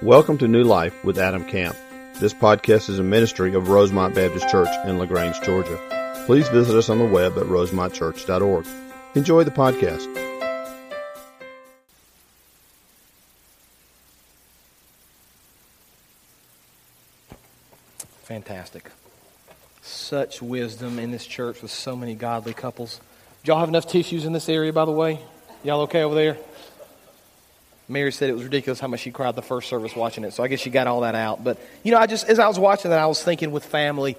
Welcome to New Life with Adam Camp. This podcast is a ministry of Rosemont Baptist Church in LaGrange, Georgia. Please visit us on the web at rosemontchurch.org. Enjoy the podcast. Fantastic. Such wisdom in this church with so many godly couples. Do y'all have enough tissues in this area, by the way? Y'all okay over there? Mary said it was ridiculous how much she cried the first service watching it, so I guess she got all that out. But, as I was watching that, I was thinking with family,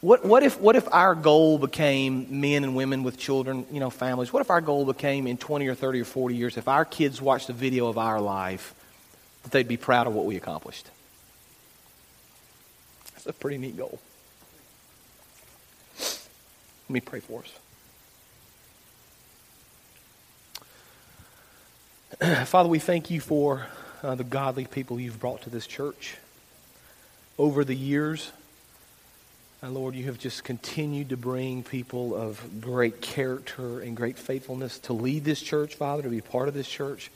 what if our goal became men and women with children, families, what if our goal became in 20 or 30 or 40 years, if our kids watched a video of our life, that they'd be proud of what we accomplished? That's a pretty neat goal. Let me pray for us. Father, we thank you for the godly people you've brought to this church. Over the years, Lord, you have just continued to bring people of great character and great faithfulness to lead this church, Father, to be part of this church.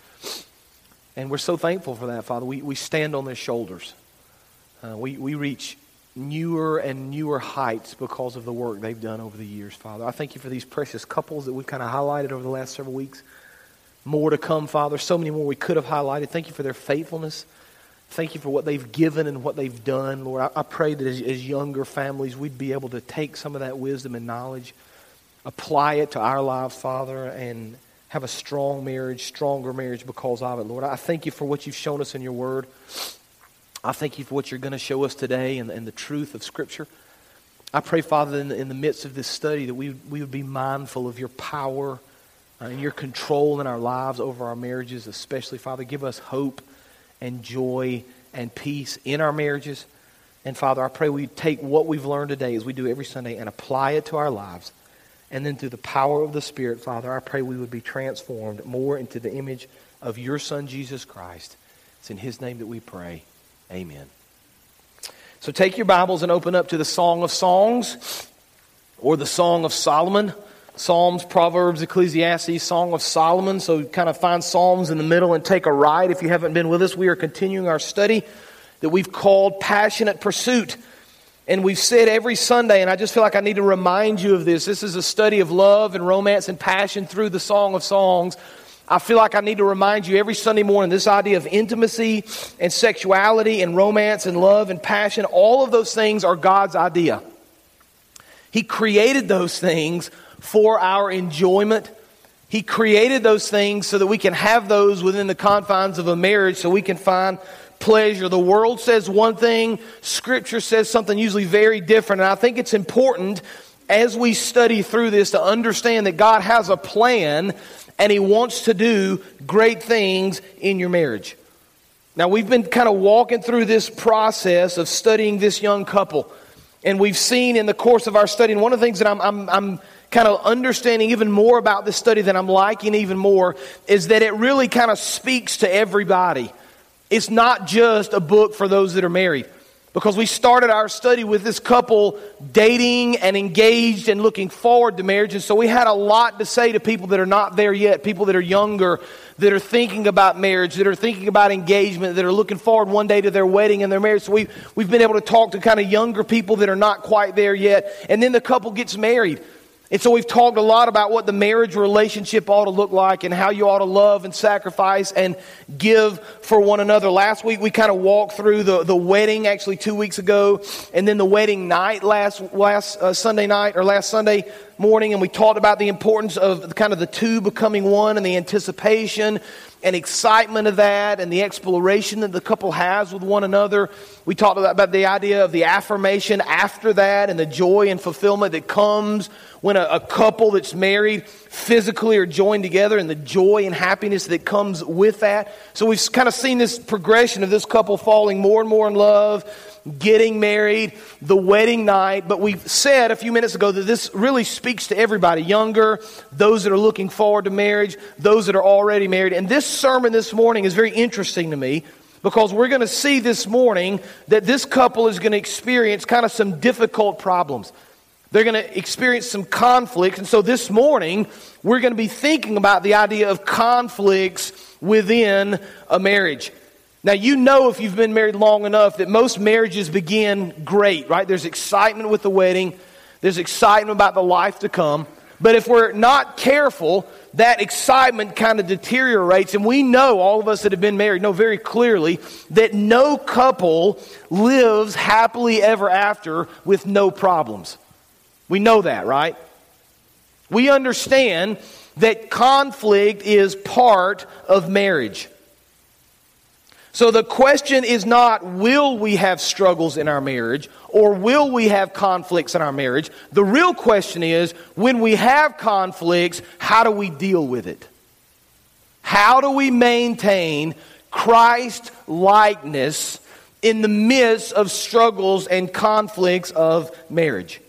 And we're so thankful for that, Father. We stand on their shoulders. We reach newer and newer heights because of the work they've done over the years, Father. I thank you for these precious couples that we've kind of highlighted over the last several weeks. More to come, Father. So many more we could have highlighted. Thank you for their faithfulness. Thank you for what they've given and what they've done, Lord. I pray that as younger families, we'd be able to take some of that wisdom and knowledge, apply it to our lives, Father, and have a strong marriage, stronger marriage because of it, Lord. I thank you for what you've shown us in your word. I thank you for what you're going to show us today and the truth of Scripture. I pray, Father, in the midst of this study that we would be mindful of your power and your control in our lives over our marriages, especially, Father. Give us hope and joy and peace in our marriages. And, Father, I pray we take what we've learned today as we do every Sunday and apply it to our lives. And then through the power of the Spirit, Father, I pray we would be transformed more into the image of your Son, Jesus Christ. It's in his name that we pray. Amen. So take your Bibles and open up to the Song of Songs or the Song of Solomon. Psalms, Proverbs, Ecclesiastes, Song of Solomon. So kind of find Psalms in the middle and take a ride. If you haven't been with us, we are continuing our study that we've called Passionate Pursuit. And we've said every Sunday, and I just feel like I need to remind you of this. This is a study of love and romance and passion through the Song of Songs. I feel like I need to remind you every Sunday morning this idea of intimacy and sexuality and romance and love and passion. All of those things are God's idea. He created those things for our enjoyment. He created those things so that we can have those within the confines of a marriage so we can find pleasure. The world says one thing, Scripture says something usually very different. And I think it's important as we study through this to understand that God has a plan and He wants to do great things in your marriage. Now we've been kind of walking through this process of studying this young couple. And we've seen in the course of our study, and one of the things that I'm kind of understanding even more about this study that I'm liking even more is that it really kind of speaks to everybody. It's not just a book for those that are married. Because we started our study with this couple dating and engaged and looking forward to marriage. And so we had a lot to say to people that are not there yet, people that are younger, that are thinking about marriage, that are thinking about engagement, that are looking forward one day to their wedding and their marriage. So we've been able to talk to kind of younger people that are not quite there yet. And then the couple gets married. And so we've talked a lot about what the marriage relationship ought to look like and how you ought to love and sacrifice and give for one another. Last week, we kind of walked through the wedding, actually 2 weeks ago, and then the wedding night last Sunday night or last Sunday morning. And we talked about the importance of kind of the two becoming one and the anticipation and excitement of that and the exploration that the couple has with one another. We talked about the idea of the affirmation after that and the joy and fulfillment that comes when a couple that's married physically are joined together and the joy and happiness that comes with that. So we've kind of seen this progression of this couple falling more and more in love, getting married, the wedding night. But we said a few minutes ago that this really speaks to everybody, younger, those that are looking forward to marriage, those that are already married. And this sermon this morning is very interesting to me because we're going to see this morning that this couple is going to experience kind of some difficult problems. They're going to experience some conflicts. And so this morning, we're going to be thinking about the idea of conflicts within a marriage. Now, you know if you've been married long enough that most marriages begin great, right? There's excitement with the wedding. There's excitement about the life to come. But if we're not careful, that excitement kind of deteriorates. And we know, all of us that have been married, know very clearly that no couple lives happily ever after with no problems. We know that, right? We understand that conflict is part of marriage. So the question is not, will we have struggles in our marriage, or will we have conflicts in our marriage? The real question is, when we have conflicts, how do we deal with it? How do we maintain Christ-likeness in the midst of struggles and conflicts of marriage?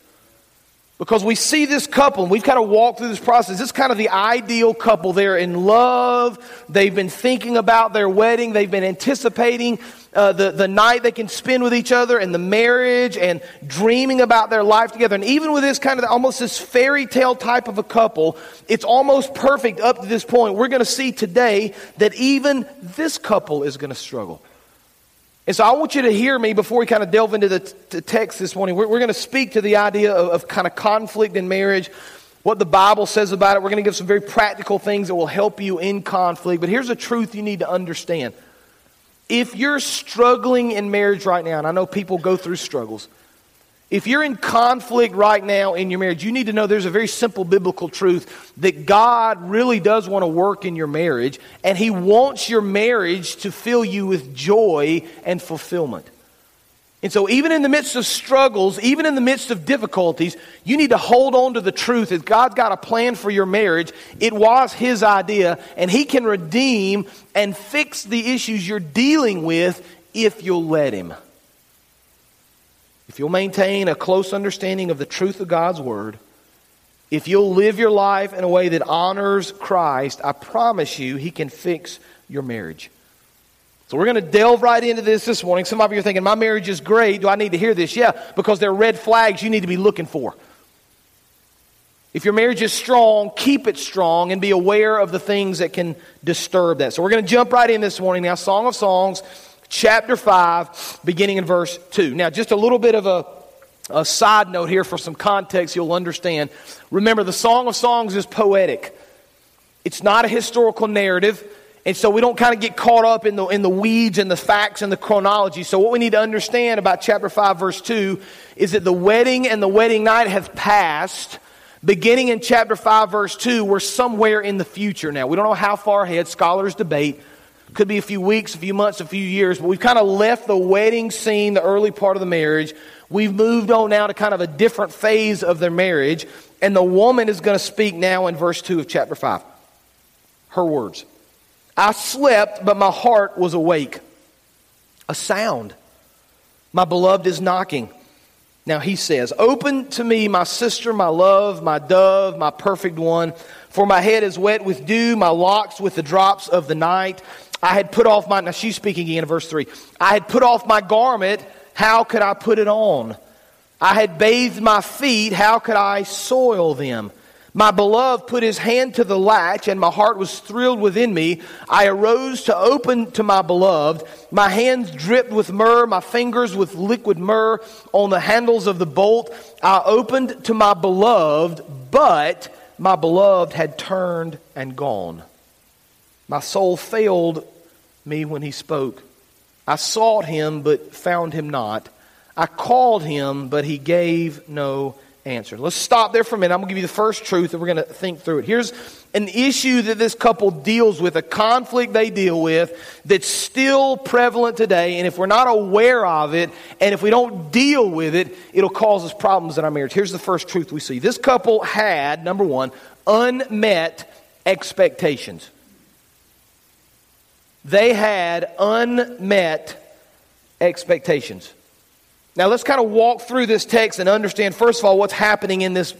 Because we see this couple, and we've kind of walked through this process. This is kind of the ideal couple. They're in love. They've been thinking about their wedding. They've been anticipating the night they can spend with each other and the marriage and dreaming about their life together. And even with this kind of almost this fairy tale type of a couple, it's almost perfect up to this point. We're going to see today that even this couple is going to struggle. And so I want you to hear me before we kind of delve into the text this morning. We're going to speak to the idea of kind of conflict in marriage, what the Bible says about it. We're going to give some very practical things that will help you in conflict. But here's a truth you need to understand. If you're struggling in marriage right now, and I know people go through struggles. If you're in conflict right now in your marriage, you need to know there's a very simple biblical truth that God really does want to work in your marriage, and He wants your marriage to fill you with joy and fulfillment. And so even in the midst of struggles, even in the midst of difficulties, you need to hold on to the truth that God's got a plan for your marriage. It was His idea, and He can redeem and fix the issues you're dealing with if you'll let Him. If you'll maintain a close understanding of the truth of God's Word, if you'll live your life in a way that honors Christ, I promise you, He can fix your marriage. So we're going to delve right into this morning. Some of you are thinking, my marriage is great. Do I need to hear this? Yeah, because there are red flags you need to be looking for. If your marriage is strong, keep it strong and be aware of the things that can disturb that. So we're going to jump right in this morning now. Song of Songs, Chapter 5, beginning in verse 2. Now, just a little bit of a side note here for some context you'll understand. Remember, the Song of Songs is poetic. It's not a historical narrative, and so we don't kind of get caught up in the weeds and the facts and the chronology. So what we need to understand about chapter 5, verse 2, is that the wedding and the wedding night have passed. Beginning in chapter 5, verse 2, we're somewhere in the future now. We don't know how far ahead. Scholars debate. Could be a few weeks, a few months, a few years, but we've kind of left the wedding scene, the early part of the marriage. We've moved on now to kind of a different phase of their marriage, and the woman is going to speak now in verse 2 of chapter 5. Her words, "I slept, but my heart was awake. A sound. My beloved is knocking. Now he says, 'Open to me, my sister, my love, my dove, my perfect one, for my head is wet with dew, my locks with the drops of the night. I had put off my,'" now she's speaking again in verse 3. "I had put off my garment, how could I put it on? I had bathed my feet, how could I soil them? My beloved put his hand to the latch, and my heart was thrilled within me. I arose to open to my beloved. My hands dripped with myrrh, my fingers with liquid myrrh on the handles of the bolt. I opened to my beloved, but my beloved had turned and gone. My soul failed me when he spoke. I sought him, but found him not. I called him, but he gave no answer.'" Let's stop there for a minute. I'm going to give you the first truth, and we're going to think through it. Here's an issue that this couple deals with, a conflict they deal with that's still prevalent today. And if we're not aware of it, and if we don't deal with it, it'll cause us problems in our marriage. Here's the first truth we see. This couple had, number one, unmet expectations. They had unmet expectations. Now let's kind of walk through this text and understand, first of all, what's happening in this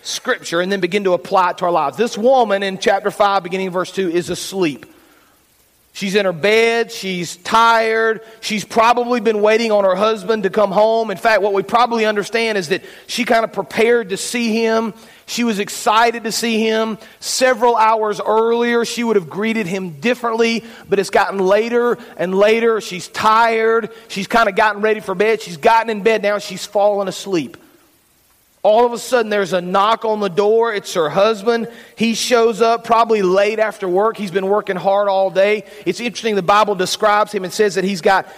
scripture and then begin to apply it to our lives. This woman in chapter 5, beginning in verse 2, is asleep. She's in her bed, she's tired, she's probably been waiting on her husband to come home. In fact, what we probably understand is that she kind of prepared to see him. She was excited to see him. Several hours earlier, she would have greeted him differently, but it's gotten later and later. She's tired, she's kind of gotten ready for bed, she's gotten in bed now, she's fallen asleep. All of a sudden, there's a knock on the door. It's her husband. He shows up probably late after work. He's been working hard all day. It's interesting. The Bible describes him and says that he's got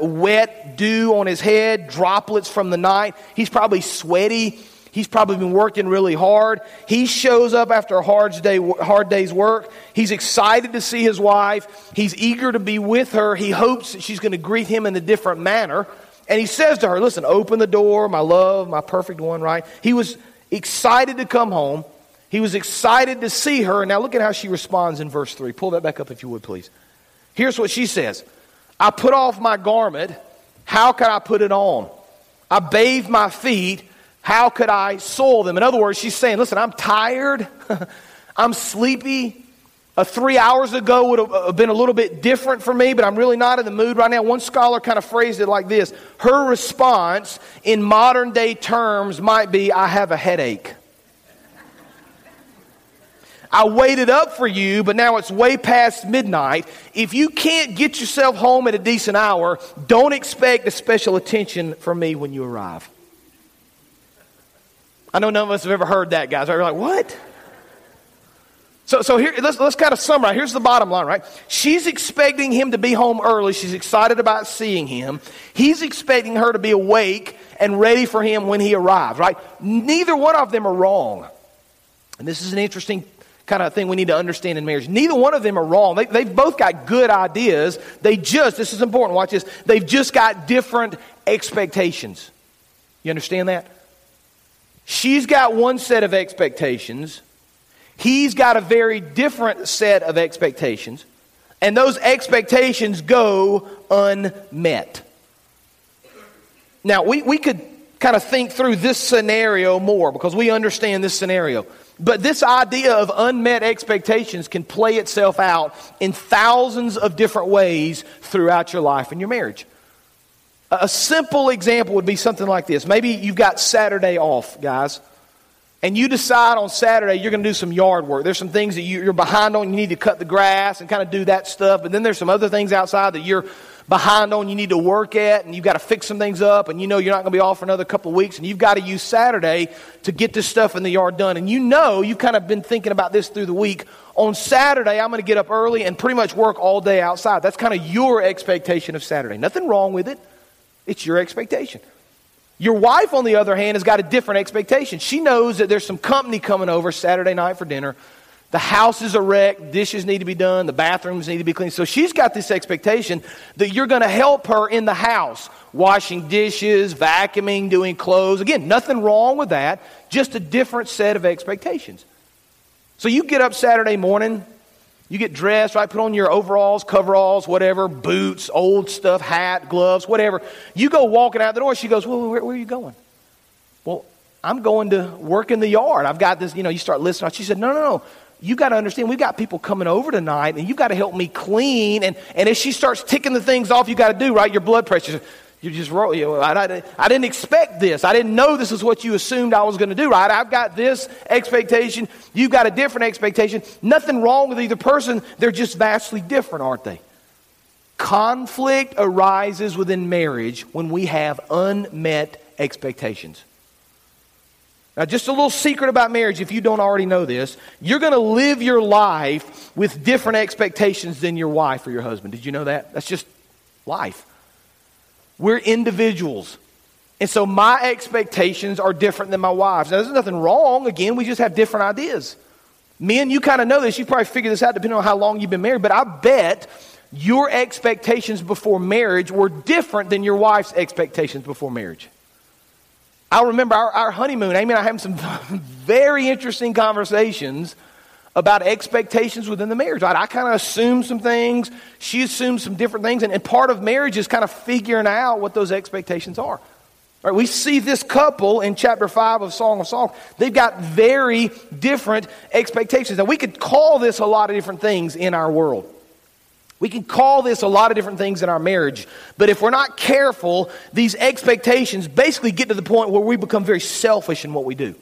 wet dew on his head, droplets from the night. He's probably sweaty. He's probably been working really hard. He shows up after a hard day's work. He's excited to see his wife. He's eager to be with her. He hopes that she's going to greet him in a different manner. And he says to her, listen, open the door, my love, my perfect one, right? He was excited to come home. He was excited to see her. Now look at how she responds in verse 3. Pull that back up if you would, please. Here's what she says. I put off my garment. How could I put it on? I bathed my feet. How could I soil them? In other words, she's saying, listen, I'm tired. I'm sleepy. 3 hours ago would have been a little bit different for me, but I'm really not in the mood right now. One scholar kind of phrased it like this. Her response in modern day terms might be, I have a headache. I waited up for you, but now it's way past midnight. If you can't get yourself home at a decent hour, don't expect a special attention from me when you arrive. I know none of us have ever heard that, guys. Right? We're like, what? So here, let's kind of summarize. Here's the bottom line, right? She's expecting him to be home early. She's excited about seeing him. He's expecting her to be awake and ready for him when he arrives, right? Neither one of them are wrong. And this is an interesting kind of thing we need to understand in marriage. Neither one of them are wrong. They've both got good ideas. This is important, watch this. They've just got different expectations. You understand that? She's got one set of expectations. He's got a very different set of expectations, and those expectations go unmet. Now, we could kind of think through this scenario more because we understand this scenario. But this idea of unmet expectations can play itself out in thousands of different ways throughout your life and your marriage. A simple example would be something like this. Maybe you've got Saturday off, guys. And you decide on Saturday you're going to do some yard work. There's some things that you're behind on. You need to cut the grass and kind of do that stuff. But then there's some other things outside that you're behind on, you need to work at. And you've got to fix some things up. And you know you're not going to be off for another couple of weeks. And you've got to use Saturday to get this stuff in the yard done. And you know you've kind of been thinking about this through the week. On Saturday, I'm going to get up early and pretty much work all day outside. That's kind of your expectation of Saturday. Nothing wrong with it. It's your expectation. Your wife, on the other hand, has got a different expectation. She knows that there's some company coming over Saturday night for dinner. The house is a wreck. Dishes need to be done. The bathrooms need to be cleaned. So she's got this expectation that you're going to help her in the house, washing dishes, vacuuming, doing clothes. Again, nothing wrong with that, just a different set of expectations. So you get up Saturday morning, you get dressed, right? Put on your overalls, coveralls, whatever, boots, old stuff, hat, gloves, whatever. You go walking out the door. She goes, well, where are you going? Well, I'm going to work in the yard. I've got this, you start listening. She said, no. You got to understand, we've got people coming over tonight, and you've got to help me clean. And as she starts ticking the things off you got to do, right, your blood pressure. You just roll. I didn't expect this. I didn't know this is what you assumed I was going to do, right? I've got this expectation. You've got a different expectation. Nothing wrong with either person. They're just vastly different, aren't they? Conflict arises within marriage when we have unmet expectations. Now, just a little secret about marriage, if you don't already know this, you're going to live your life with different expectations than your wife or your husband. Did you know that? That's just life. We're individuals. And so my expectations are different than my wife's. Now, there's nothing wrong. Again, we just have different ideas. Men, you kind of know this. You probably figured this out depending on how long you've been married. But I bet your expectations before marriage were different than your wife's expectations before marriage. I remember our honeymoon. Amy and I had some very interesting conversations about expectations within the marriage, right? I kind of assumed some things. She assumed some different things. And part of marriage is kind of figuring out what those expectations are. Right? We see this couple in chapter 5 of Song of Songs. They've got very different expectations. Now, we could call this a lot of different things in our world. We can call this a lot of different things in our marriage, but if we're not careful, these expectations basically get to the point where we become very selfish in what we do.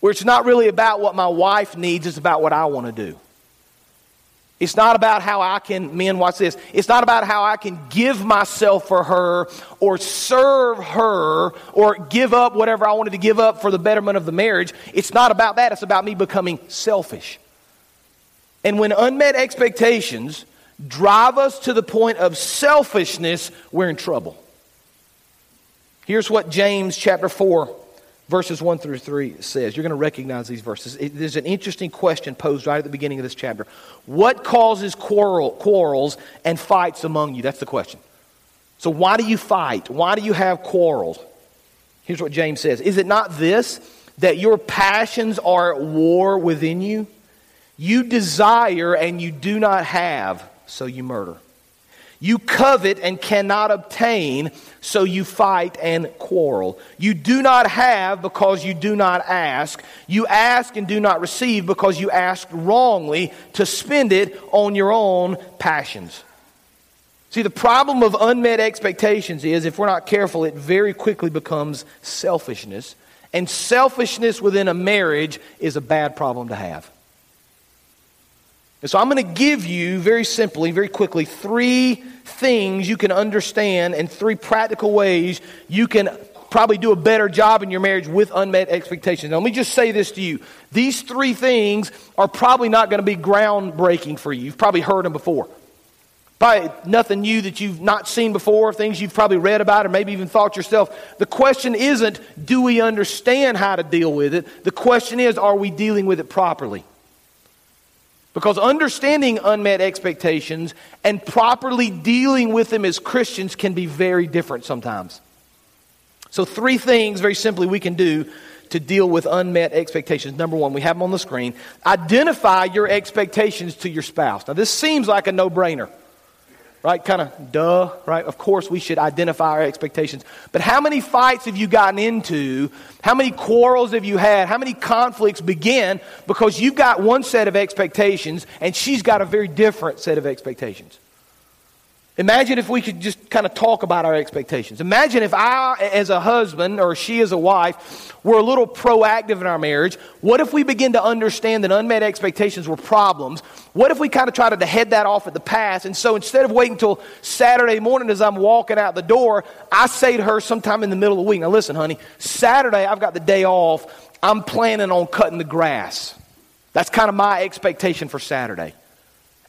Where it's not really about what my wife needs, it's about what I want to do. It's not about how I can, men, watch this. It's not about how I can give myself for her or serve her or give up whatever I wanted to give up for the betterment of the marriage. It's not about that. It's about me becoming selfish. And when unmet expectations drive us to the point of selfishness, we're in trouble. Here's what James chapter 4, verses 1 through 3 says. You're going to recognize these verses. There's an interesting question posed right at the beginning of this chapter. What causes quarrels and fights among you? That's the question. So why do you fight? Why do you have quarrels? Here's what James says. Is it not this, that your passions are at war within you? You desire and you do not have, so you murder. You covet and cannot obtain, so you fight and quarrel. You do not have because you do not ask. You ask and do not receive because you ask wrongly to spend it on your own passions. See, the problem of unmet expectations is, if we're not careful, it very quickly becomes selfishness. And selfishness within a marriage is a bad problem to have. And so I'm going to give you, very simply, very quickly, three things you can understand and three practical ways you can probably do a better job in your marriage with unmet expectations. Now, let me just say this to you. These three things are probably not going to be groundbreaking for you. You've probably heard them before. Probably nothing new that you've not seen before, things you've probably read about or maybe even thought yourself. The question isn't, do we understand how to deal with it? The question is, are we dealing with it properly? Because understanding unmet expectations and properly dealing with them as Christians can be very different sometimes. So three things, very simply, we can do to deal with unmet expectations. Number one, we have them on the screen. Identify your expectations to your spouse. Now, this seems like a no-brainer, right? Kind of duh, right? Of course, we should identify our expectations. But how many fights have you gotten into? How many quarrels have you had? How many conflicts begin because you've got one set of expectations and she's got a very different set of expectations? Imagine if we could just kind of talk about our expectations. Imagine if I, as a husband, or she as a wife, were a little proactive in our marriage. What if we begin to understand that unmet expectations were problems? What if we kind of tried to head that off at the pass? And so instead of waiting until Saturday morning as I'm walking out the door, I say to her sometime in the middle of the week, now listen, honey, Saturday I've got the day off. I'm planning on cutting the grass. That's kind of my expectation for Saturday.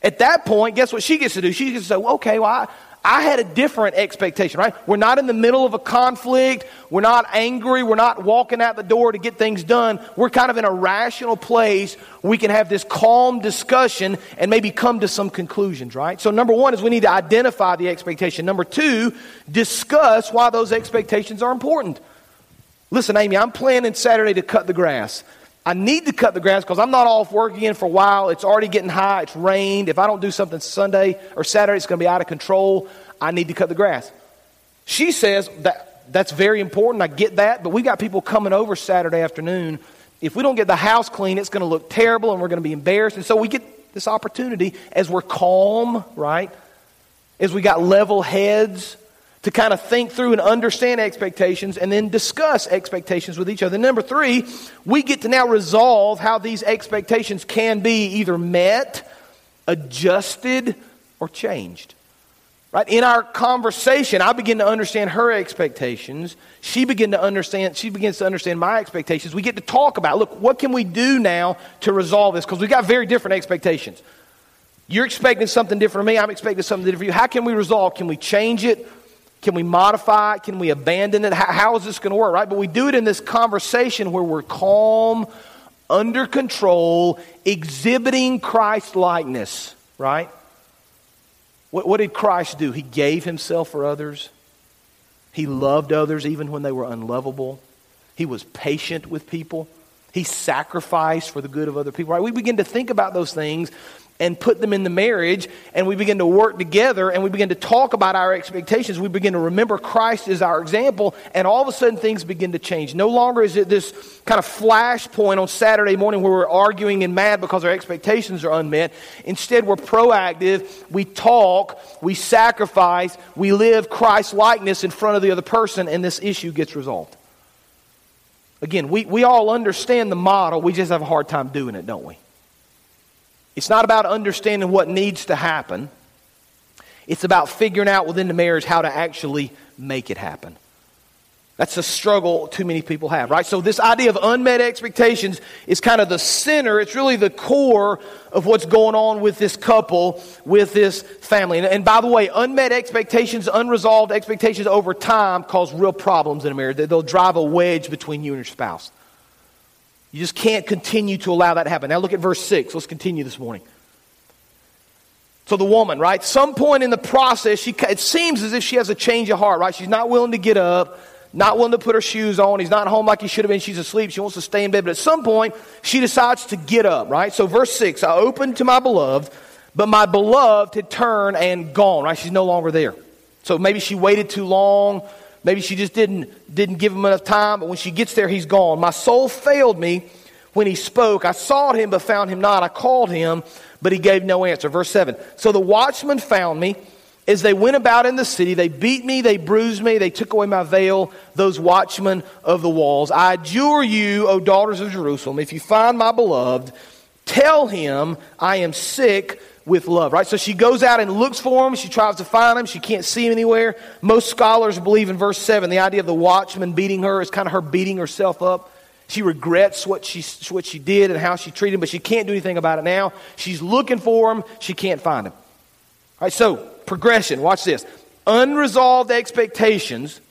At that point, guess what she gets to do? She gets to say, well, okay, well, I had a different expectation, right? We're not in the middle of a conflict. We're not angry. We're not walking out the door to get things done. We're kind of in a rational place. We can have this calm discussion and maybe come to some conclusions, right? So number one is we need to identify the expectation. Number two, discuss why those expectations are important. Listen, Amy, I'm planning Saturday to cut the grass. I need to cut the grass because I'm not off work again for a while. It's already getting high. It's rained. If I don't do something Sunday or Saturday, it's going to be out of control. I need to cut the grass. She says, that's very important. I get that. But we got people coming over Saturday afternoon. If we don't get the house clean, it's going to look terrible and we're going to be embarrassed. And so we get this opportunity as we're calm, right? As we got level heads to kind of think through and understand expectations and then discuss expectations with each other. Number three, we get to now resolve how these expectations can be either met, adjusted, or changed. Right? In our conversation, I begin to understand her expectations. She begins to understand my expectations. We get to talk about, look, what can we do now to resolve this? Because we got very different expectations. You're expecting something different from me. I'm expecting something different from you. How can we resolve? Can we change it? Can we modify it? Can we abandon it? How is this going to work, right? But we do it in this conversation where we're calm, under control, exhibiting Christ-likeness, right? What did Christ do? He gave himself for others. He loved others even when they were unlovable. He was patient with people. He sacrificed for the good of other people, right? We begin to think about those things and put them in the marriage, and we begin to work together, and we begin to talk about our expectations. We begin to remember Christ as our example, and all of a sudden things begin to change. No longer is it this kind of flash point on Saturday morning where we're arguing and mad because our expectations are unmet. Instead, we're proactive. We talk, we sacrifice, we live Christ likeness in front of the other person, and this issue gets resolved. Again, we all understand the model. We just have a hard time doing it, don't we? It's not about understanding what needs to happen. It's about figuring out within the marriage how to actually make it happen. That's a struggle too many people have, right? So this idea of unmet expectations is kind of the center. It's really the core of what's going on with this couple, with this family. And by the way, unmet expectations, unresolved expectations over time cause real problems in a marriage. They'll drive a wedge between you and your spouse. You just can't continue to allow that to happen. Now look at verse 6. Let's continue this morning. So the woman, right? Some point in the process, it seems as if she has a change of heart, right? She's not willing to get up, not willing to put her shoes on. He's not home like he should have been. She's asleep. She wants to stay in bed. But at some point, she decides to get up, right? So verse 6, I opened to my beloved, but my beloved had turned and gone, right? She's no longer there. So maybe she waited too long. Maybe she just didn't give him enough time, but when she gets there, he's gone. My soul failed me when he spoke. I sought him, but found him not. I called him, but he gave no answer. Verse 7. So the watchmen found me as they went about in the city. They beat me, they bruised me, they took away my veil, those watchmen of the walls. I adjure you, O daughters of Jerusalem, if you find my beloved, tell him I am sick with love, right? So she goes out and looks for him. She tries to find him. She can't see him anywhere. Most scholars believe in verse 7, the idea of the watchman beating her is kind of her beating herself up. She regrets what she did and how she treated him, but she can't do anything about it now. She's looking for him. She can't find him. All right, so progression. Watch this. Unresolved expectations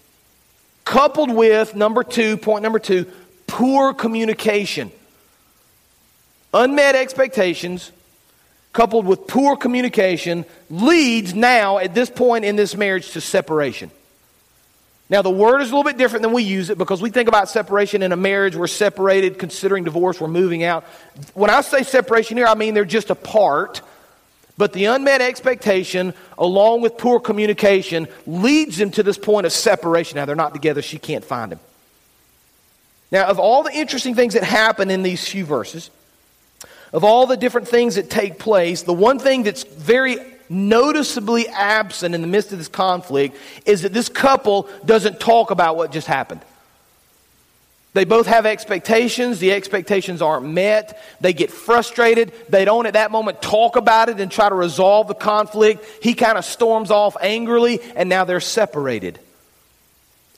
coupled with, point number two, poor communication. Unmet expectations coupled with poor communication leads now at this point in this marriage to separation. Now the word is a little bit different than we use it because we think about separation in a marriage. We're separated, considering divorce, we're moving out. When I say separation here, I mean they're just apart. But the unmet expectation along with poor communication leads them to this point of separation. Now they're not together, she can't find him. Now of all the interesting things that happen in these few verses, of all the different things that take place, the one thing that's very noticeably absent in the midst of this conflict is that this couple doesn't talk about what just happened. They both have expectations. The expectations aren't met. They get frustrated. They don't at that moment talk about it and try to resolve the conflict. He kind of storms off angrily, and now they're separated.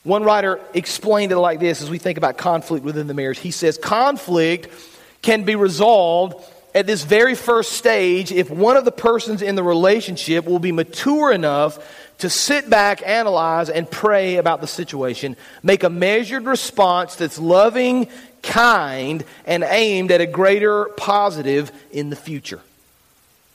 One writer explained it like this as we think about conflict within the marriage. He says, conflict can be resolved at this very first stage if one of the persons in the relationship will be mature enough to sit back, analyze, and pray about the situation. Make a measured response that's loving, kind, and aimed at a greater positive in the future.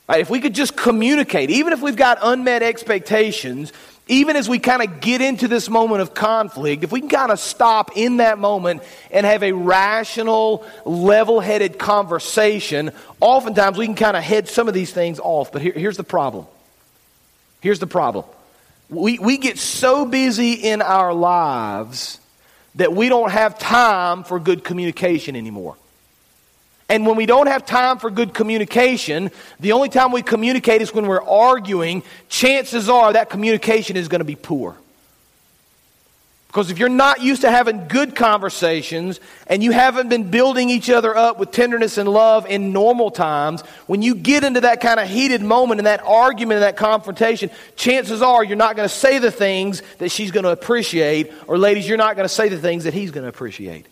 Right? If we could just communicate, even if we've got unmet expectations, even as we kind of get into this moment of conflict, if we can kind of stop in that moment and have a rational, level-headed conversation, oftentimes we can kind of head some of these things off. But here's the problem. Here's the problem. We get so busy in our lives that we don't have time for good communication anymore. And when we don't have time for good communication, the only time we communicate is when we're arguing. Chances are that communication is going to be poor. Because if you're not used to having good conversations and you haven't been building each other up with tenderness and love in normal times, when you get into that kind of heated moment and that argument and that confrontation, chances are you're not going to say the things that she's going to appreciate, or ladies, you're not going to say the things that he's going to appreciate.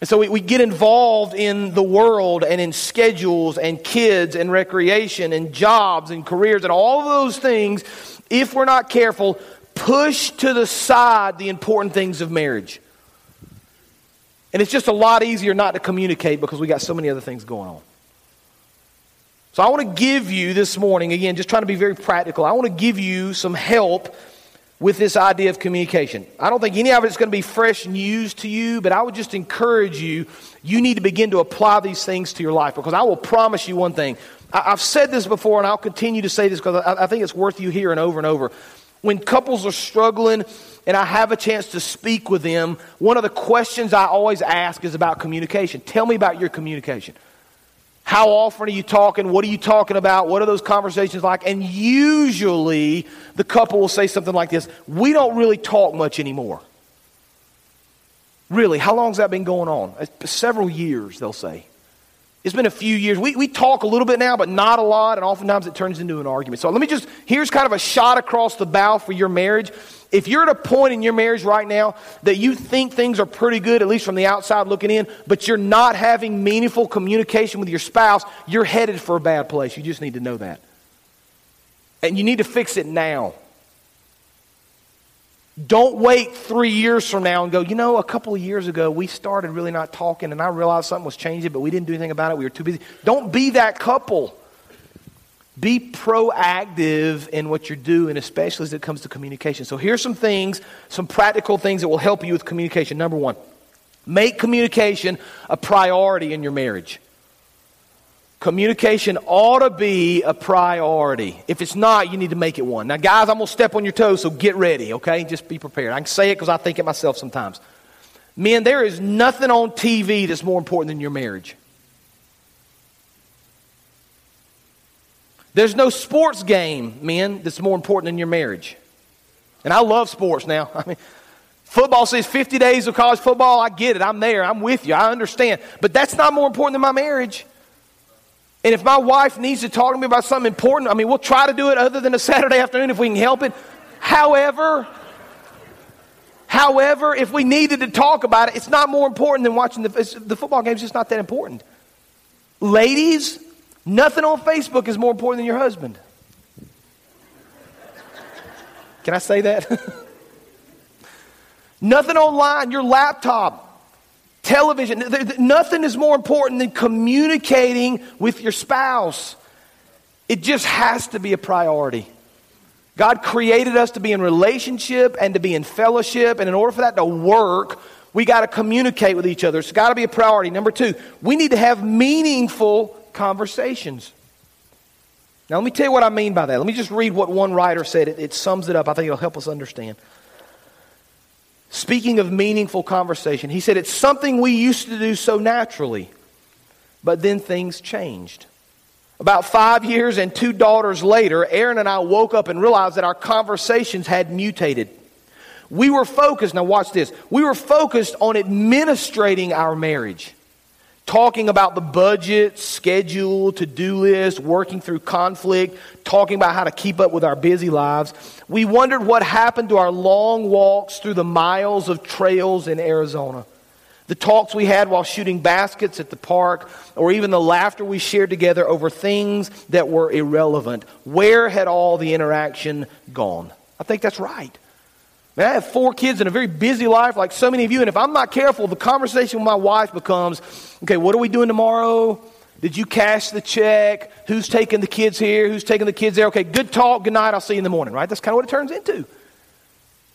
And so we get involved in the world and in schedules and kids and recreation and jobs and careers and all of those things, if we're not careful, push to the side the important things of marriage. And it's just a lot easier not to communicate because we got so many other things going on. So I want to give you this morning, again, just trying to be very practical, I want to give you some help with this idea of communication. I don't think any of it's going to be fresh news to you, but I would just encourage you, you need to begin to apply these things to your life, because I will promise you one thing. I've said this before, and I'll continue to say this because I think it's worth you hearing over and over. When couples are struggling and I have a chance to speak with them, one of the questions I always ask is about communication. Tell me about your communication. How often are you talking? What are you talking about? What are those conversations like? And usually the couple will say something like this: we don't really talk much anymore. Really, how long has that been going on? Several years, they'll say. It's been a few years. We talk a little bit now, but not a lot, and oftentimes it turns into an argument. So here's kind of a shot across the bow for your marriage. If you're at a point in your marriage right now that you think things are pretty good, at least from the outside looking in, but you're not having meaningful communication with your spouse, you're headed for a bad place. You just need to know that. And you need to fix it now. Don't wait 3 years from now and go, a couple of years ago we started really not talking and I realized something was changing, but we didn't do anything about it. We were too busy. Don't be that couple. Be proactive in what you're doing, especially as it comes to communication. So here's some things, some practical things that will help you with communication. Number one, make communication a priority in your marriage. Communication ought to be a priority. If it's not, you need to make it one. Now, guys, I'm going to step on your toes, so get ready, okay? Just be prepared. I can say it because I think it myself sometimes. Men, there is nothing on TV that's more important than your marriage. There's no sports game, men, that's more important than your marriage. And I love sports now. I mean, football says 50 days of college football. I get it. I'm there. I'm with you. I understand. But that's not more important than my marriage. And if my wife needs to talk to me about something important, we'll try to do it other than a Saturday afternoon if we can help it. However, if we needed to talk about it, it's not more important than watching the football game. It's just not that important. Ladies, nothing on Facebook is more important than your husband. Can I say that? Nothing online, your laptop, television, nothing is more important than communicating with your spouse. It just has to be a priority. God created us to be in relationship and to be in fellowship, and in order for that to work, we got to communicate with each other. It's got to be a priority. Number two, we need to have meaningful conversations. Now, let me tell you what I mean by that. Let me just read what one writer said. It sums it up. I think it'll help us understand. Speaking of meaningful conversation, he said, it's something we used to do so naturally, but then things changed. About 5 years and 2 daughters later, Aaron and I woke up and realized that our conversations had mutated. We were focused, now watch this, we were focused on administrating our marriage, talking about the budget, schedule, to-do list, working through conflict, talking about how to keep up with our busy lives. We wondered what happened to our long walks through the miles of trails in Arizona, the talks we had while shooting baskets at the park, or even the laughter we shared together over things that were irrelevant. Where had all the interaction gone? I think that's right. Man, I have 4 kids and a very busy life like so many of you, and if I'm not careful, the conversation with my wife becomes, okay, what are we doing tomorrow? Did you cash the check? Who's taking the kids here? Who's taking the kids there? Okay, good talk, good night, I'll see you in the morning, right? That's kind of what it turns into.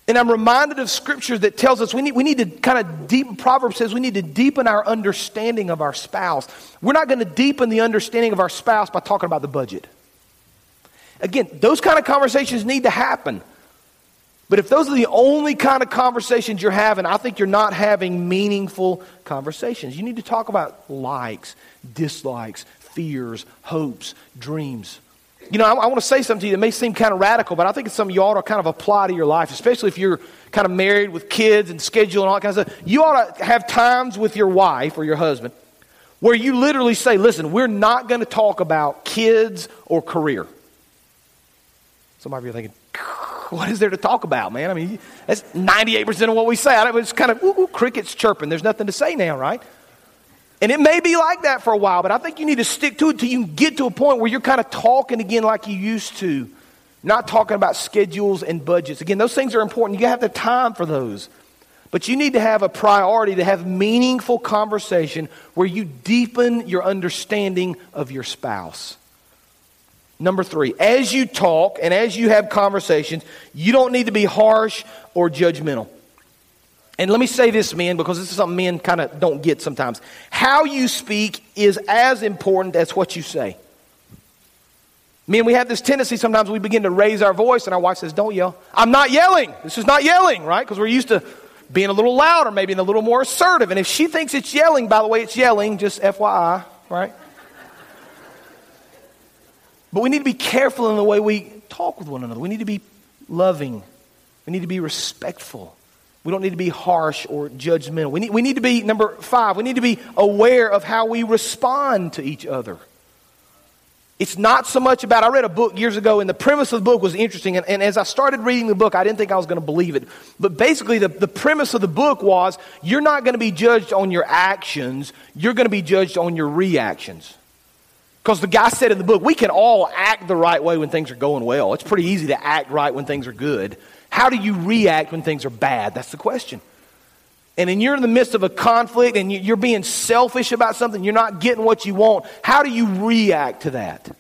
And I'm reminded of Scripture that tells us we need to kind of deepen, Proverbs says we need to deepen our understanding of our spouse. We're not going to deepen the understanding of our spouse by talking about the budget. Again, those kind of conversations need to happen. But if those are the only kind of conversations you're having, I think you're not having meaningful conversations. You need to talk about likes, dislikes, fears, hopes, dreams. I want to say something to you that may seem kind of radical, but I think it's something you ought to kind of apply to your life, especially if you're kind of married with kids and schedule and all that kind of stuff. You ought to have times with your wife or your husband where you literally say, listen, we're not going to talk about kids or career. Some of you are thinking, what is there to talk about, man? That's 98% of what we say. It's kind of crickets chirping. There's nothing to say now, right? And it may be like that for a while, but I think you need to stick to it till you can get to a point where you're kind of talking again like you used to, not talking about schedules and budgets. Again, those things are important. You have the time for those. But you need to have a priority to have meaningful conversation where you deepen your understanding of your spouse. Number three, as you talk and as you have conversations, you don't need to be harsh or judgmental. And let me say this, men, because this is something men kind of don't get sometimes. How you speak is as important as what you say. Men, we have this tendency sometimes we begin to raise our voice, and our wife says, don't yell. I'm not yelling. This is not yelling, right? Because we're used to being a little louder, maybe, and a little more assertive. And if she thinks it's yelling, by the way, it's yelling, just FYI, right? But we need to be careful in the way we talk with one another. We need to be loving. We need to be respectful. We don't need to be harsh or judgmental. We need to be, number five, we need to be aware of how we respond to each other. It's not so much about, I read a book years ago, and the premise of the book was interesting. And as I started reading the book, I didn't think I was going to believe it. But basically, the premise of the book was, you're not going to be judged on your actions. You're going to be judged on your reactions. Because the guy said in the book, we can all act the right way when things are going well. It's pretty easy to act right when things are good. How do you react when things are bad? That's the question. And then you're in the midst of a conflict and you're being selfish about something. You're not getting what you want. How do you react to that?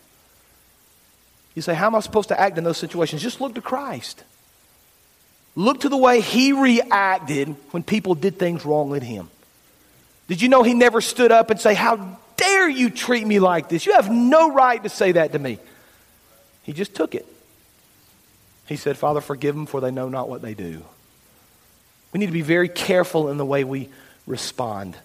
You say, how am I supposed to act in those situations? Just look to Christ. Look to the way he reacted when people did things wrong with him. Did you know he never stood up and say, how dare you treat me like this? You have no right to say that to me. He just took it. He said, Father, forgive them, for they know not what they do. We need to be very careful in the way we respond.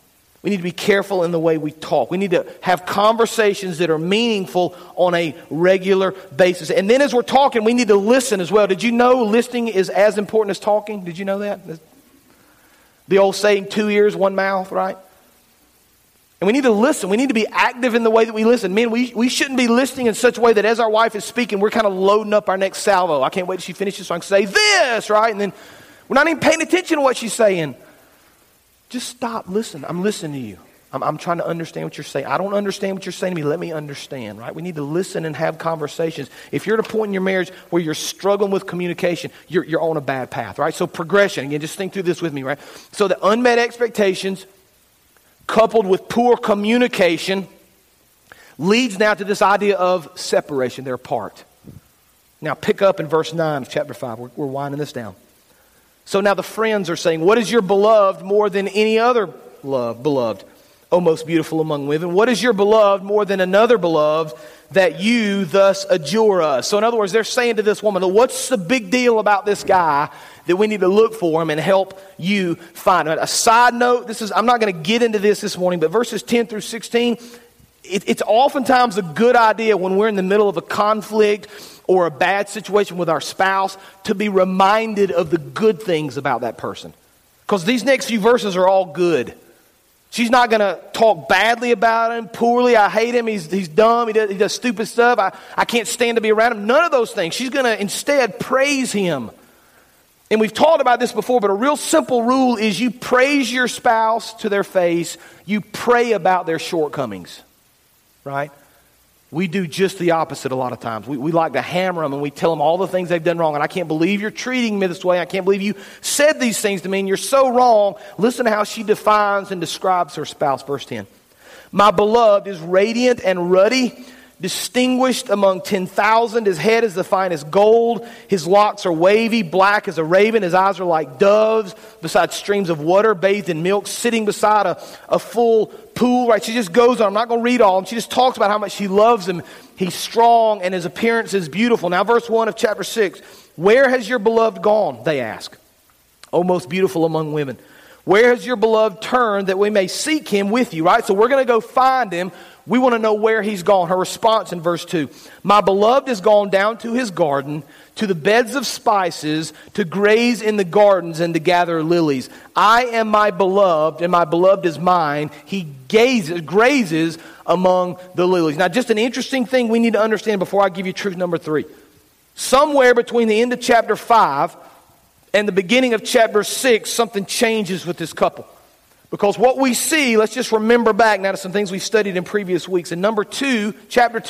We need to be careful in the way we talk. We need to have conversations that are meaningful on a regular basis. And then as we're talking, we need to listen as well. Did you know listening is as important as talking? Did you know that? The old saying, 2 ears, 1 mouth, right? And we need to listen. We need to be active in the way that we listen. Men, we shouldn't be listening in such a way that as our wife is speaking, we're kind of loading up our next salvo. I can't wait till she finishes so I can say this, right? And then we're not even paying attention to what she's saying. Just stop, listen. I'm listening to you. I'm trying to understand what you're saying. I don't understand what you're saying to me. Let me understand, right? We need to listen and have conversations. If you're at a point in your marriage where you're struggling with communication, you're on a bad path, right? So progression, again, just think through this with me, right? So the unmet expectations coupled with poor communication leads now to this idea of separation. They're apart. Now pick up in verse 9 of chapter 5. We're winding this down. So now the friends are saying, what is your beloved more than any other beloved? O most beautiful among women, what is your beloved more than another beloved that you thus adjure us? So in other words, they're saying to this woman, what's the big deal about this guy that we need to look for him and help you find him? A side note, I'm not going to get into this morning, but verses 10 through 16, it's oftentimes a good idea when we're in the middle of a conflict or a bad situation with our spouse to be reminded of the good things about that person. Because these next few verses are all good. She's not going to talk badly about him, poorly, I hate him, he's dumb, he does stupid stuff, I can't stand to be around him. None of those things. She's going to instead praise him. And we've talked about this before, but a real simple rule is you praise your spouse to their face, you pray about their shortcomings, right? We do just the opposite a lot of times. We like to hammer them and we tell them all the things they've done wrong. And I can't believe you're treating me this way. I can't believe you said these things to me and you're so wrong. Listen to how she defines and describes her spouse. Verse 10. My beloved is radiant and ruddy, distinguished among 10,000. His head is the finest gold. His locks are wavy, black as a raven. His eyes are like doves beside streams of water, bathed in milk, sitting beside a full pool. Right? She just goes on. I'm not going to read all. And she just talks about how much she loves him. He's strong and his appearance is beautiful. Now verse 1 of chapter 6. Where has your beloved gone? They ask. O most beautiful among women. Where has your beloved turned that we may seek him with you? Right? So we're going to go find him. We want to know where he's gone. Her response in verse 2. My beloved has gone down to his garden, to the beds of spices, to graze in the gardens and to gather lilies. I am my beloved, and my beloved is mine. He grazes among the lilies. Now, just an interesting thing we need to understand before I give you truth number 3. Somewhere between the end of chapter 5 and the beginning of chapter 6, something changes with this couple. Because what we see, let's just remember back now to some things we've studied in previous weeks. In number 2, verse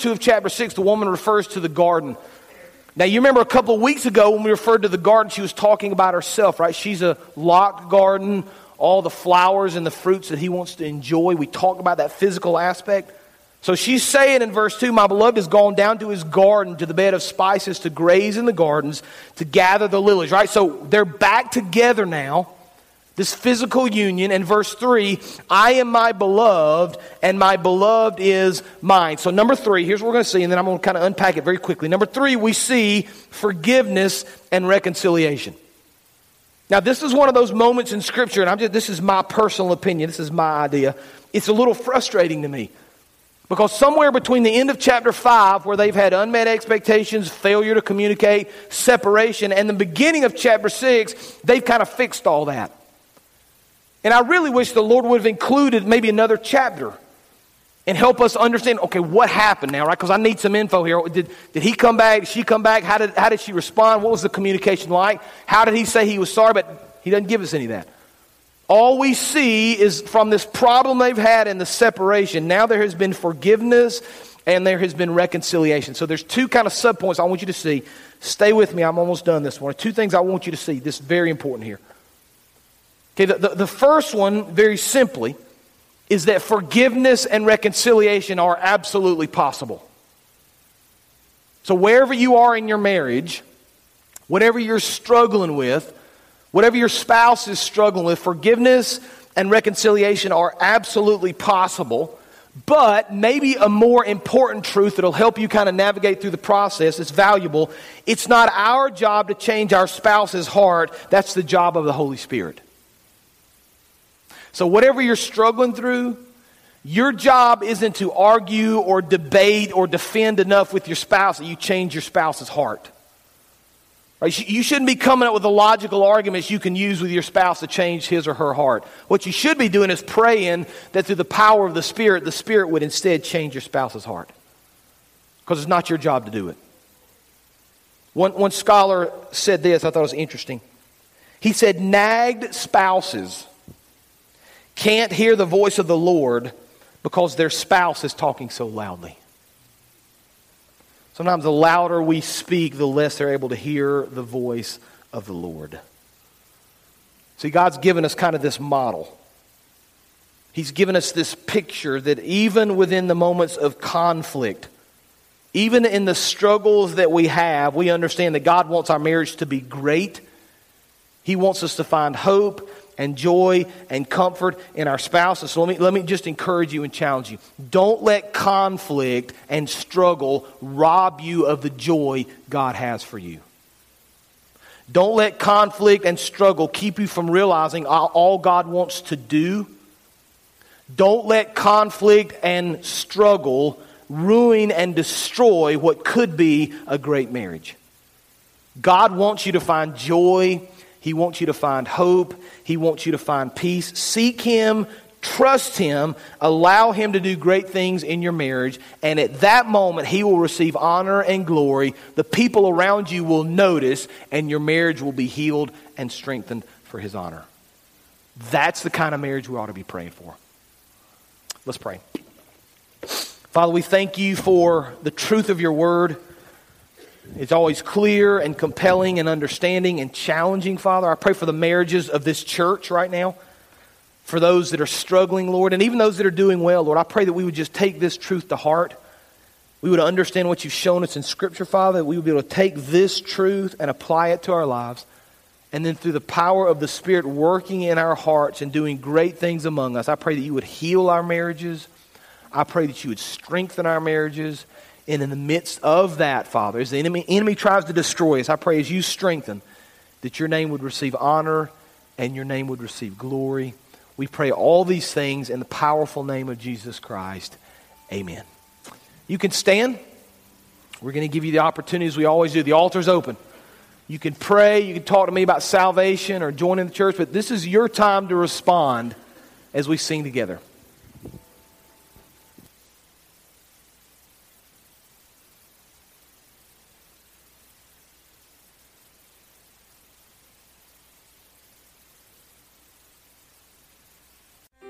2 of chapter 6, the woman refers to the garden. Now you remember a couple of weeks ago when we referred to the garden, she was talking about herself, right? She's a locked garden, all the flowers and the fruits that he wants to enjoy. We talked about that physical aspect. So she's saying in verse 2, my beloved has gone down to his garden, to the bed of spices, to graze in the gardens, to gather the lilies, right? So they're back together now, this physical union. And verse 3, I am my beloved, and my beloved is mine. So number 3, here's what we're going to see, and then I'm going to kind of unpack it very quickly. Number 3, we see forgiveness and reconciliation. Now, this is one of those moments in Scripture, and this is my personal opinion. This is my idea. It's a little frustrating to me. Because somewhere between the end of chapter 5, where they've had unmet expectations, failure to communicate, separation, and the beginning of chapter 6, they've kind of fixed all that. And I really wish the Lord would have included maybe another chapter and help us understand, okay, what happened now, right? Because I need some info here. Did he come back? Did she come back? How did she respond? What was the communication like? How did he say he was sorry? But he doesn't give us any of that. All we see is from this problem they've had and the separation, now there has been forgiveness and there has been reconciliation. So there's two kind of subpoints I want you to see. Stay with me. I'm almost done this morning. Two things I want you to see. This is very important here. Okay, the first one, very simply, is that forgiveness and reconciliation are absolutely possible. So wherever you are in your marriage, whatever you're struggling with, whatever your spouse is struggling with, forgiveness and reconciliation are absolutely possible. But maybe a more important truth that'll help you kind of navigate through the process, it's valuable. It's not our job to change our spouse's heart. That's the job of the Holy Spirit. So whatever you're struggling through, your job isn't to argue or debate or defend enough with your spouse that you change your spouse's heart. Right? You shouldn't be coming up with the logical arguments you can use with your spouse to change his or her heart. What you should be doing is praying that through the power of the Spirit would instead change your spouse's heart. Because it's not your job to do it. One scholar said this, I thought it was interesting. He said, nagged spouses can't hear the voice of the Lord because their spouse is talking so loudly. Sometimes the louder we speak, the less they're able to hear the voice of the Lord. See, God's given us kind of this model. He's given us this picture that even within the moments of conflict, even in the struggles that we have, we understand that God wants our marriage to be great. He wants us to find hope and joy and comfort in our spouses. So let me just encourage you and challenge you. Don't let conflict and struggle rob you of the joy God has for you. Don't let conflict and struggle keep you from realizing all God wants to do. Don't let conflict and struggle ruin and destroy what could be a great marriage. God wants you to find joy. He wants you to find hope. He wants you to find peace. Seek Him, trust Him, allow Him to do great things in your marriage. And at that moment, He will receive honor and glory. The people around you will notice, and your marriage will be healed and strengthened for His honor. That's the kind of marriage we ought to be praying for. Let's pray. Father, we thank You for the truth of Your word. It's always clear and compelling and understanding and challenging, Father. I pray for the marriages of this church right now, for those that are struggling, Lord, and even those that are doing well, Lord. I pray that we would just take this truth to heart. We would understand what You've shown us in Scripture, Father, that we would be able to take this truth and apply it to our lives. And then through the power of the Spirit working in our hearts and doing great things among us, I pray that You would heal our marriages. I pray that You would strengthen our marriages. And in the midst of that, Father, as the enemy tries to destroy us, I pray as You strengthen, that Your name would receive honor and Your name would receive glory. We pray all these things in the powerful name of Jesus Christ. Amen. You can stand. We're going to give you the opportunities we always do. The altar's open. You can pray. You can talk to me about salvation or joining the church. But this is your time to respond as we sing together.